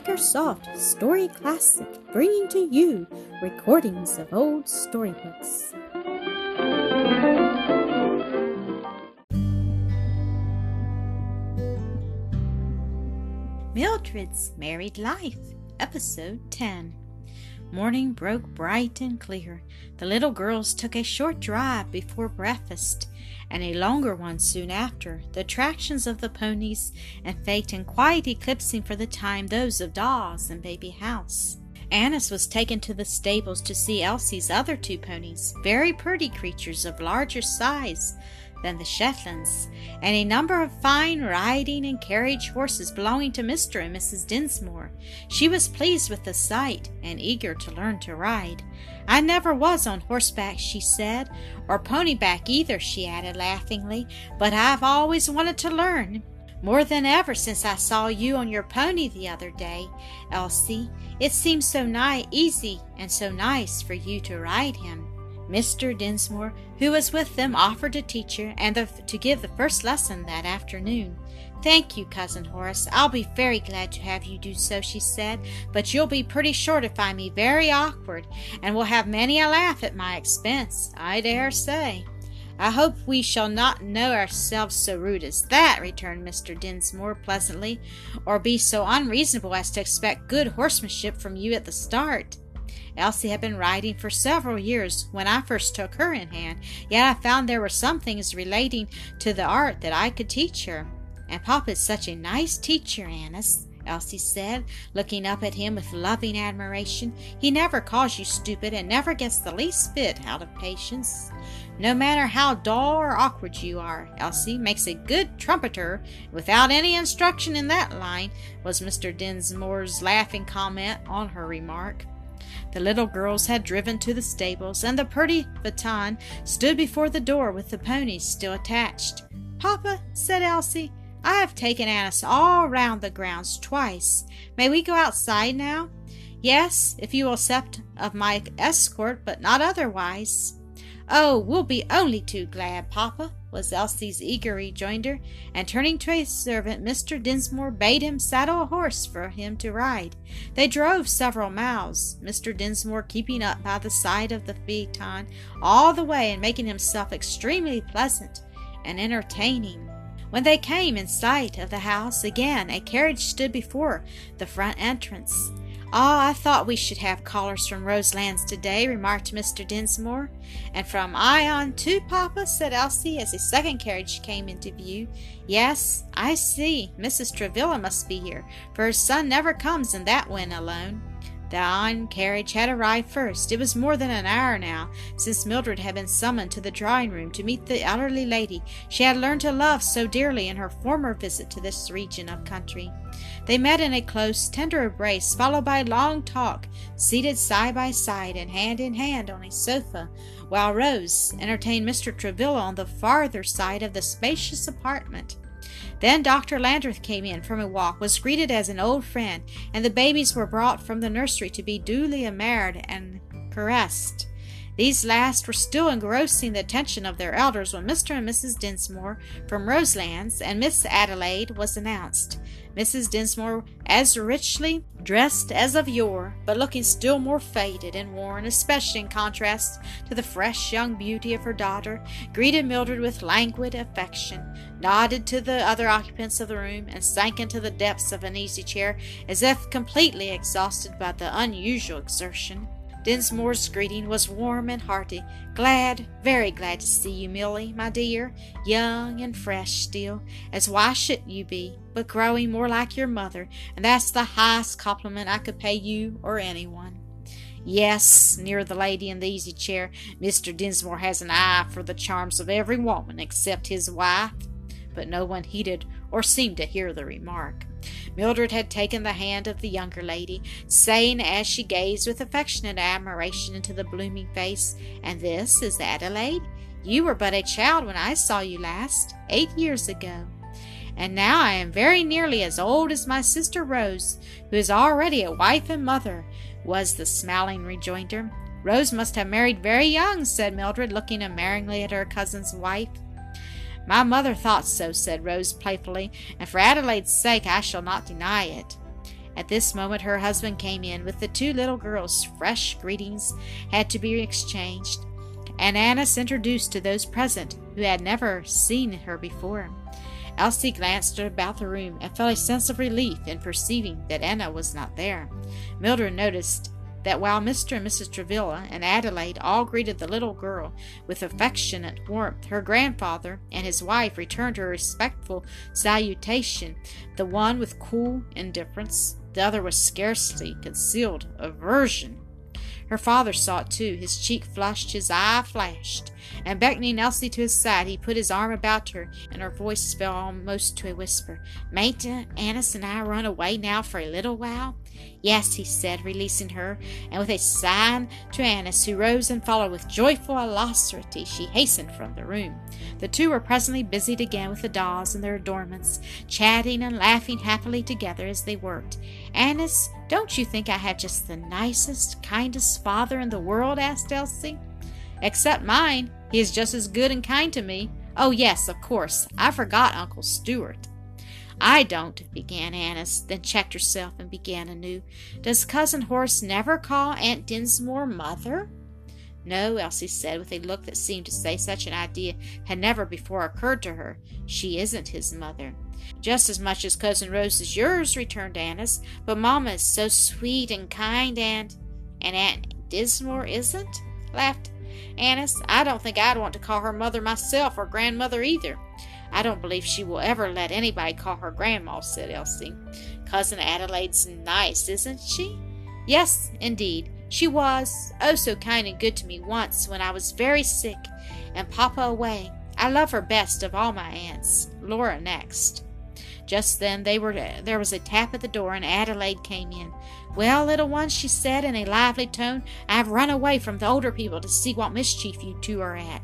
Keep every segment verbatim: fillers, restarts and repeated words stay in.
Microsoft Story Classic, bringing to you recordings of old storybooks. Mildred's Married Life, Episode ten. Morning broke bright and clear. The little girls took a short drive before breakfast, and a longer one soon after, the attractions of the ponies and Phaeton quite eclipsing for the time those of Dawes and Baby House. Annis was taken to the stables to see Elsie's other two ponies, very pretty creatures of larger size than the Shetlands, and a number of fine riding and carriage horses belonging to Mister and Missus Dinsmore. She was pleased with the sight and eager to learn to ride. "I never was on horseback," she said, "or ponyback either," she added laughingly, "but I've always wanted to learn. More than ever since I saw you on your pony the other day, Elsie. It seems so ni- easy and so nice for you to ride him." Mister Dinsmore, who was with them, offered to teach her and the, to give the first lesson that afternoon. "Thank you, Cousin Horace. I'll be very glad to have you do so," she said, "but you'll be pretty sure to find me very awkward, and will have many a laugh at my expense, I dare say." "I hope we shall not know ourselves so rude as that," returned Mister Dinsmore pleasantly, "or be so unreasonable as to expect good horsemanship from you at the start." Elsie had been riding for several years when I first took her in hand, yet I found there were some things relating to the art that I could teach her. "And Papa is such a nice teacher, Annis," Elsie said, looking up at him with loving admiration. "He never calls you stupid and never gets the least bit out of patience. No matter how dull or awkward you are, Elsie makes a good trumpeter without any instruction in that line," was Mister Dinsmore's laughing comment on her remark. The little girls had driven to the stables, and the pretty Phaeton stood before the door with the ponies still attached. "Papa," said Elsie, "I have taken Annis all round the grounds twice. May we go outside now?" "Yes, if you will accept of my escort, but not otherwise." "Oh, we'll be only too glad, Papa," was Elsie's eager rejoinder, and turning to a servant, Mister Dinsmore bade him saddle a horse for him to ride. They drove several miles, Mister Dinsmore keeping up by the side of the phaeton all the way and making himself extremely pleasant and entertaining. When they came in sight of the house again, a carriage stood before the front entrance. "Ah, oh, I thought we should have callers from Roselands today," remarked Mister Dinsmore. "And from Ion too, Papa," said Elsie, as a second carriage came into view. "Yes, I see. Missus Travilla must be here, for her son never comes in that one alone." The Ion carriage had arrived first. It was more than an hour now since Mildred had been summoned to the drawing-room to meet the elderly lady she had learned to love so dearly in her former visit to this region of country. They met in a close, tender embrace, followed by a long talk, seated side by side and hand in hand on a sofa, while Rose entertained Mister Travilla on the farther side of the spacious apartment. Then Doctor Landreth came in from a walk, was greeted as an old friend, and the babies were brought from the nursery to be duly admired and caressed. These last were still engrossing the attention of their elders when Mister and Missus Dinsmore from Roselands and Miss Adelaide was announced. Missus Dinsmore, as richly dressed as of yore, but looking still more faded and worn, especially in contrast to the fresh young beauty of her daughter, greeted Mildred with languid affection, nodded to the other occupants of the room, and sank into the depths of an easy chair as if completely exhausted by the unusual exertion. Dinsmore's greeting was warm and hearty. "Glad, very glad to see you, Milly, my dear, young and fresh still, as why shouldn't you be, but growing more like your mother, and that's the highest compliment I could pay you or anyone." "Yes," near the lady in the easy chair, "Mister Dinsmore has an eye for the charms of every woman except his wife." But no one heeded or seemed to hear the remark. Mildred had taken the hand of the younger lady, saying as she gazed with affectionate admiration into the blooming face, "And this is Adelaide. You were but a child when I saw you last, eight years ago. And now I am very nearly as old as my sister Rose, who is already a wife and mother," was the smiling rejoinder. "Rose must have married very young," said Mildred, looking admiringly at her cousin's wife. "My mother thought so," said Rose playfully, "and for Adelaide's sake I shall not deny it." At this moment her husband came in with the two little girls. Fresh greetings had to be exchanged, and Anna's introduced to those present who had never seen her before. Elsie glanced about the room and felt a sense of relief in perceiving that Anna was not there. Mildred noticed that while Mister and Missus Travilla and Adelaide all greeted the little girl with affectionate warmth, her grandfather and his wife returned her respectful salutation, the one with cool indifference, the other with scarcely concealed aversion. Her father saw it too. His cheek flushed, his eye flashed, and beckoning Elsie to his side, he put his arm about her, and her voice fell almost to a whisper. "Mayn't Annis and I run away now for a little while?" "Yes," he said, releasing her, and with a sign to Annis, who rose and followed with joyful alacrity, she hastened from the room. The two were presently busied again with the dolls and their adornments, chatting and laughing happily together as they worked. "Annis, don't you think I have just the nicest, kindest father in the world?" asked Elsie. "Except mine. He is just as good and kind to me." "Oh, yes, of course. I forgot Uncle Stewart." "I don't," began Annis, then checked herself and began anew. "Does Cousin Horace never call Aunt Dinsmore mother?" "No," Elsie said, with a look that seemed to say such an idea had never before occurred to her. "She isn't his mother." "Just as much as Cousin Rose is yours," returned Annis. "But Mamma is so sweet and kind, and—" "And Aunt Dinsmore isn't?" laughed Annis. "I don't think I'd want to call her mother myself, or grandmother either." "I don't believe she will ever let anybody call her grandma," said Elsie. "Cousin Adelaide's nice, isn't she?" "Yes, indeed. She was, oh, so kind and good to me once when I was very sick, and Papa away. I love her best of all my aunts. Laura next." Just then they were, there was a tap at the door, and Adelaide came in. "Well, little one," she said in a lively tone, "I have run away from the older people to see what mischief you two are at.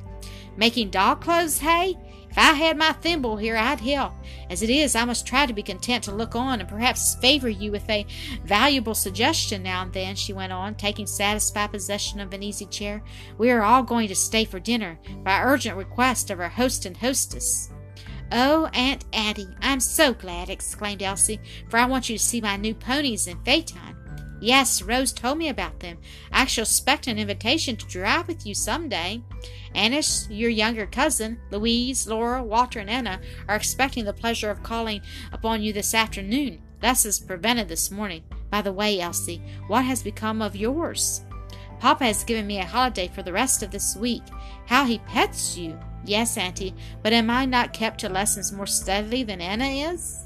Making doll clothes, hey? If I had my thimble here, I'd help. As it is, I must try to be content to look on, and perhaps favor you with a valuable suggestion now and then," she went on, taking satisfied possession of an easy chair. "We are all going to stay for dinner, by urgent request of our host and hostess." "Oh, Aunt Addie, I'm so glad!" exclaimed Elsie, "for I want you to see my new ponies in Phaeton." "Yes, Rose told me about them. I shall expect an invitation to drive with you some day. Annis, your younger cousin, Louise, Laura, Walter, and Anna are expecting the pleasure of calling upon you this afternoon. Lessons prevented this morning. By the way, Elsie, what has become of yours?" "Papa has given me a holiday for the rest of this week." "How he pets you!" "Yes, Auntie, but am I not kept to lessons more steadily than Anna is?"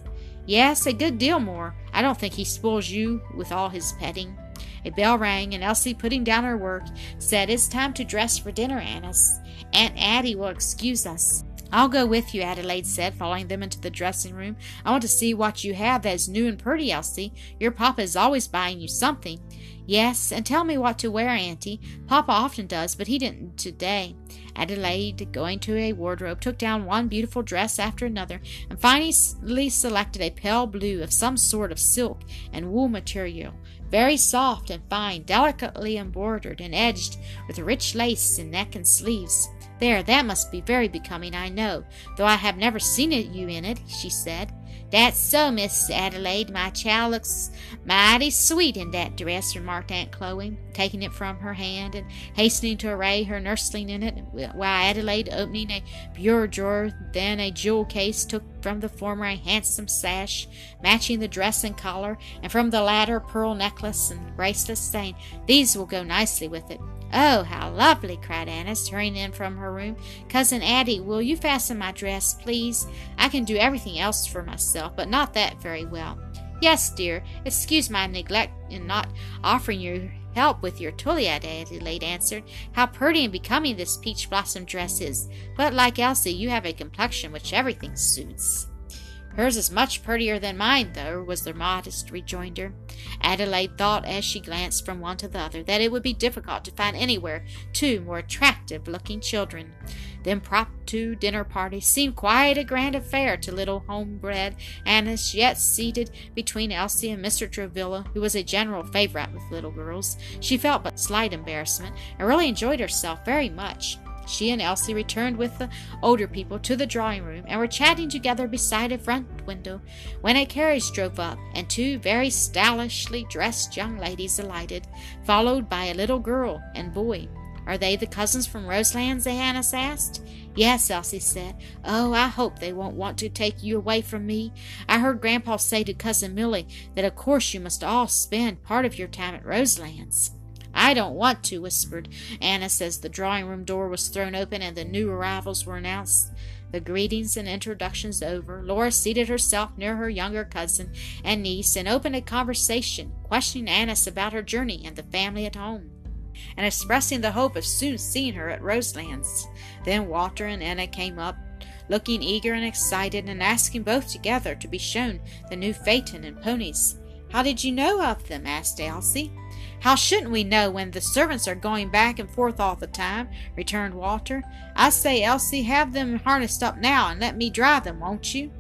"Yes, a good deal more. I don't think he spoils you with all his petting." A bell rang, and Elsie, putting down her work, said, "It's time to dress for dinner, Annis. Aunt Addie will excuse us." "I'll go with you," Adelaide said, following them into the dressing room. "I want to see what you have that is new and pretty, Elsie. Your papa is always buying you something." "Yes, and tell me what to wear, Auntie. Papa often does, but he didn't today." Adelaide, going to a wardrobe, took down one beautiful dress after another, and finally selected a pale blue of some sort of silk and wool material, very soft and fine, delicately embroidered and edged with rich lace in neck and sleeves. "There, that must be very becoming, I know, though I have never seen you in it," she said. "That's so, Miss Adelaide. My child looks mighty sweet in that dress," remarked Aunt Chloe, taking it from her hand and hastening to array her nursling in it, while Adelaide, opening a bureau drawer, then a jewel case, took from the former a handsome sash, matching the dress and collar, and from the latter a pearl necklace and bracelets, saying, "These will go nicely with it." "Oh, how lovely!" cried Annis, hurrying in from her room. "Cousin Addie, will you fasten my dress, please? I can do everything else for myself, but not that very well." "Yes, dear. Excuse my neglect in not offering you help with your toilette," Adelaide answered. "How pretty and becoming this peach blossom dress is! But like Elsie, you have a complexion which everything suits." "Hers is much prettier than mine, though," was the modest rejoinder. Adelaide thought, as she glanced from one to the other, that it would be difficult to find anywhere two more attractive-looking children. The impromptu dinner party seemed quite a grand affair to little homebred Annis, yet seated between Elsie and Mister Travilla, who was a general favorite with little girls. She felt but slight embarrassment, and really enjoyed herself very much. She and Elsie returned with the older people to the drawing-room and were chatting together beside a front window when a carriage drove up and two very stylishly dressed young ladies alighted, followed by a little girl and boy. "Are they the cousins from Roselands?" Annis asked. "Yes," Elsie said. "Oh, I hope they won't want to take you away from me. I heard Grandpa say to Cousin Millie that of course you must all spend part of your time at Roselands." "I don't want to," whispered Annis as the drawing-room door was thrown open and the new arrivals were announced. The greetings and introductions over, Laura seated herself near her younger cousin and niece and opened a conversation, questioning Annis about her journey and the family at home, and expressing the hope of soon seeing her at Roselands. Then Walter and Anna came up, looking eager and excited, and asking both together to be shown the new phaeton and ponies. "How did you know of them?" asked Elsie. "How shouldn't we know when the servants are going back and forth all the time?" returned Walter. "I say, Elsie, have them harnessed up now and let me drive them, won't you?"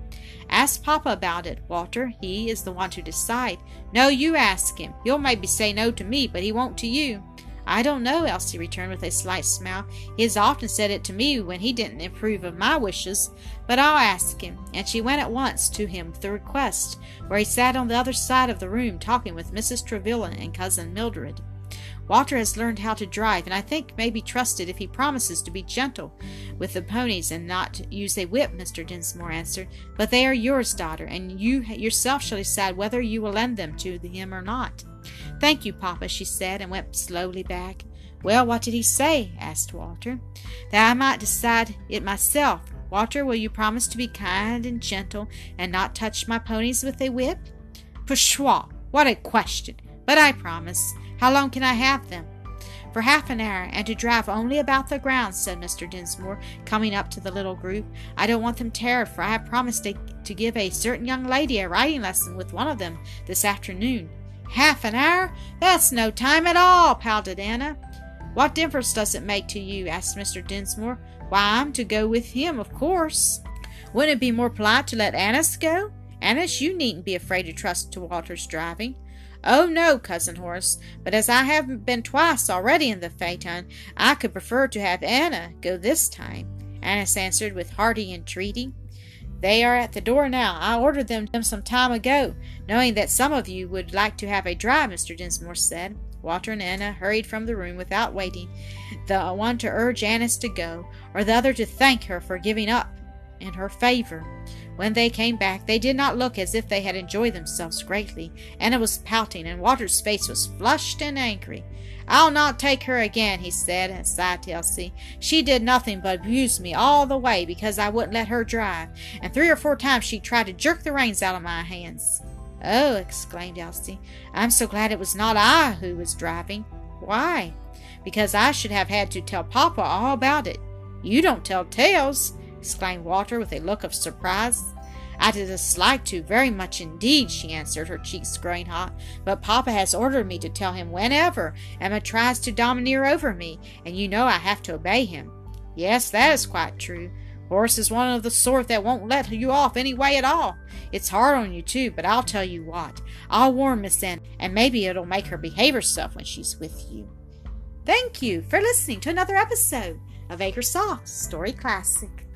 "Ask Papa about it, Walter. He is the one to decide." "No, you ask him. He'll maybe say no to me, but he won't to you." "I don't know," Elsie returned with a slight smile. "He has often said it to me when he didn't approve of my wishes, but I'll ask him." And she went at once to him with the request, where he sat on the other side of the room talking with Missus Travilla and Cousin Mildred. "Walter has learned how to drive, and I think may be trusted if he promises to be gentle with the ponies and not use a whip," Mister Dinsmore answered. "But they are yours, daughter, and you yourself shall decide whether you will lend them to him or not." "Thank you, Papa," she said, and went slowly back. "Well, what did he say?" asked Walter. "That I might decide it myself. Walter, will you promise to be kind and gentle and not touch my ponies with a whip?" "Pshaw! What a question! But I promise. How long can I have them?" "For half an hour, and to drive only about the grounds," said Mister Dinsmore, coming up to the little group. "I don't want them teared, for I have promised to, to give a certain young lady a riding lesson with one of them this afternoon." "Half an hour? That's no time at all," pouted Anna. "What difference does it make to you?" asked Mister Dinsmore. "Why, I'm to go with him, of course." "Wouldn't it be more polite to let Annis go? Annis, you needn't be afraid to trust to Walter's driving." "Oh, no, Cousin Horace, but as I have been twice already in the phaeton, I could prefer to have Anna go this time," Annis answered with hearty entreaty. "They are at the door now. I ordered them some time ago, knowing that some of you would like to have a drive," Mister Dinsmore said. Walter and Anna hurried from the room without waiting, the one to urge Annis to go, or the other to thank her for giving up in her favor. When they came back, they did not look as if they had enjoyed themselves greatly. Anna was pouting, and Walter's face was flushed and angry. "I'll not take her again," he said, and sighed to Elsie. "She did nothing but abuse me all the way because I wouldn't let her drive, and three or four times she tried to jerk the reins out of my hands." "Oh," exclaimed Elsie, "I'm so glad it was not I who was driving." "Why?" "Because I should have had to tell Papa all about it." "You don't tell tales!" exclaimed Walter with a look of surprise. "I dislike to very much indeed," she answered, her cheeks growing hot, "but Papa has ordered me to tell him whenever Emma tries to domineer over me, and you know I have to obey him." "Yes, that is quite true. Horace is one of the sort that won't let you off any way at all. It's hard on you too, but I'll tell you what, I'll warn Miss Anna, and maybe it'll make her behave herself when she's with you." Thank you for listening to another episode of Acresol Story Classic.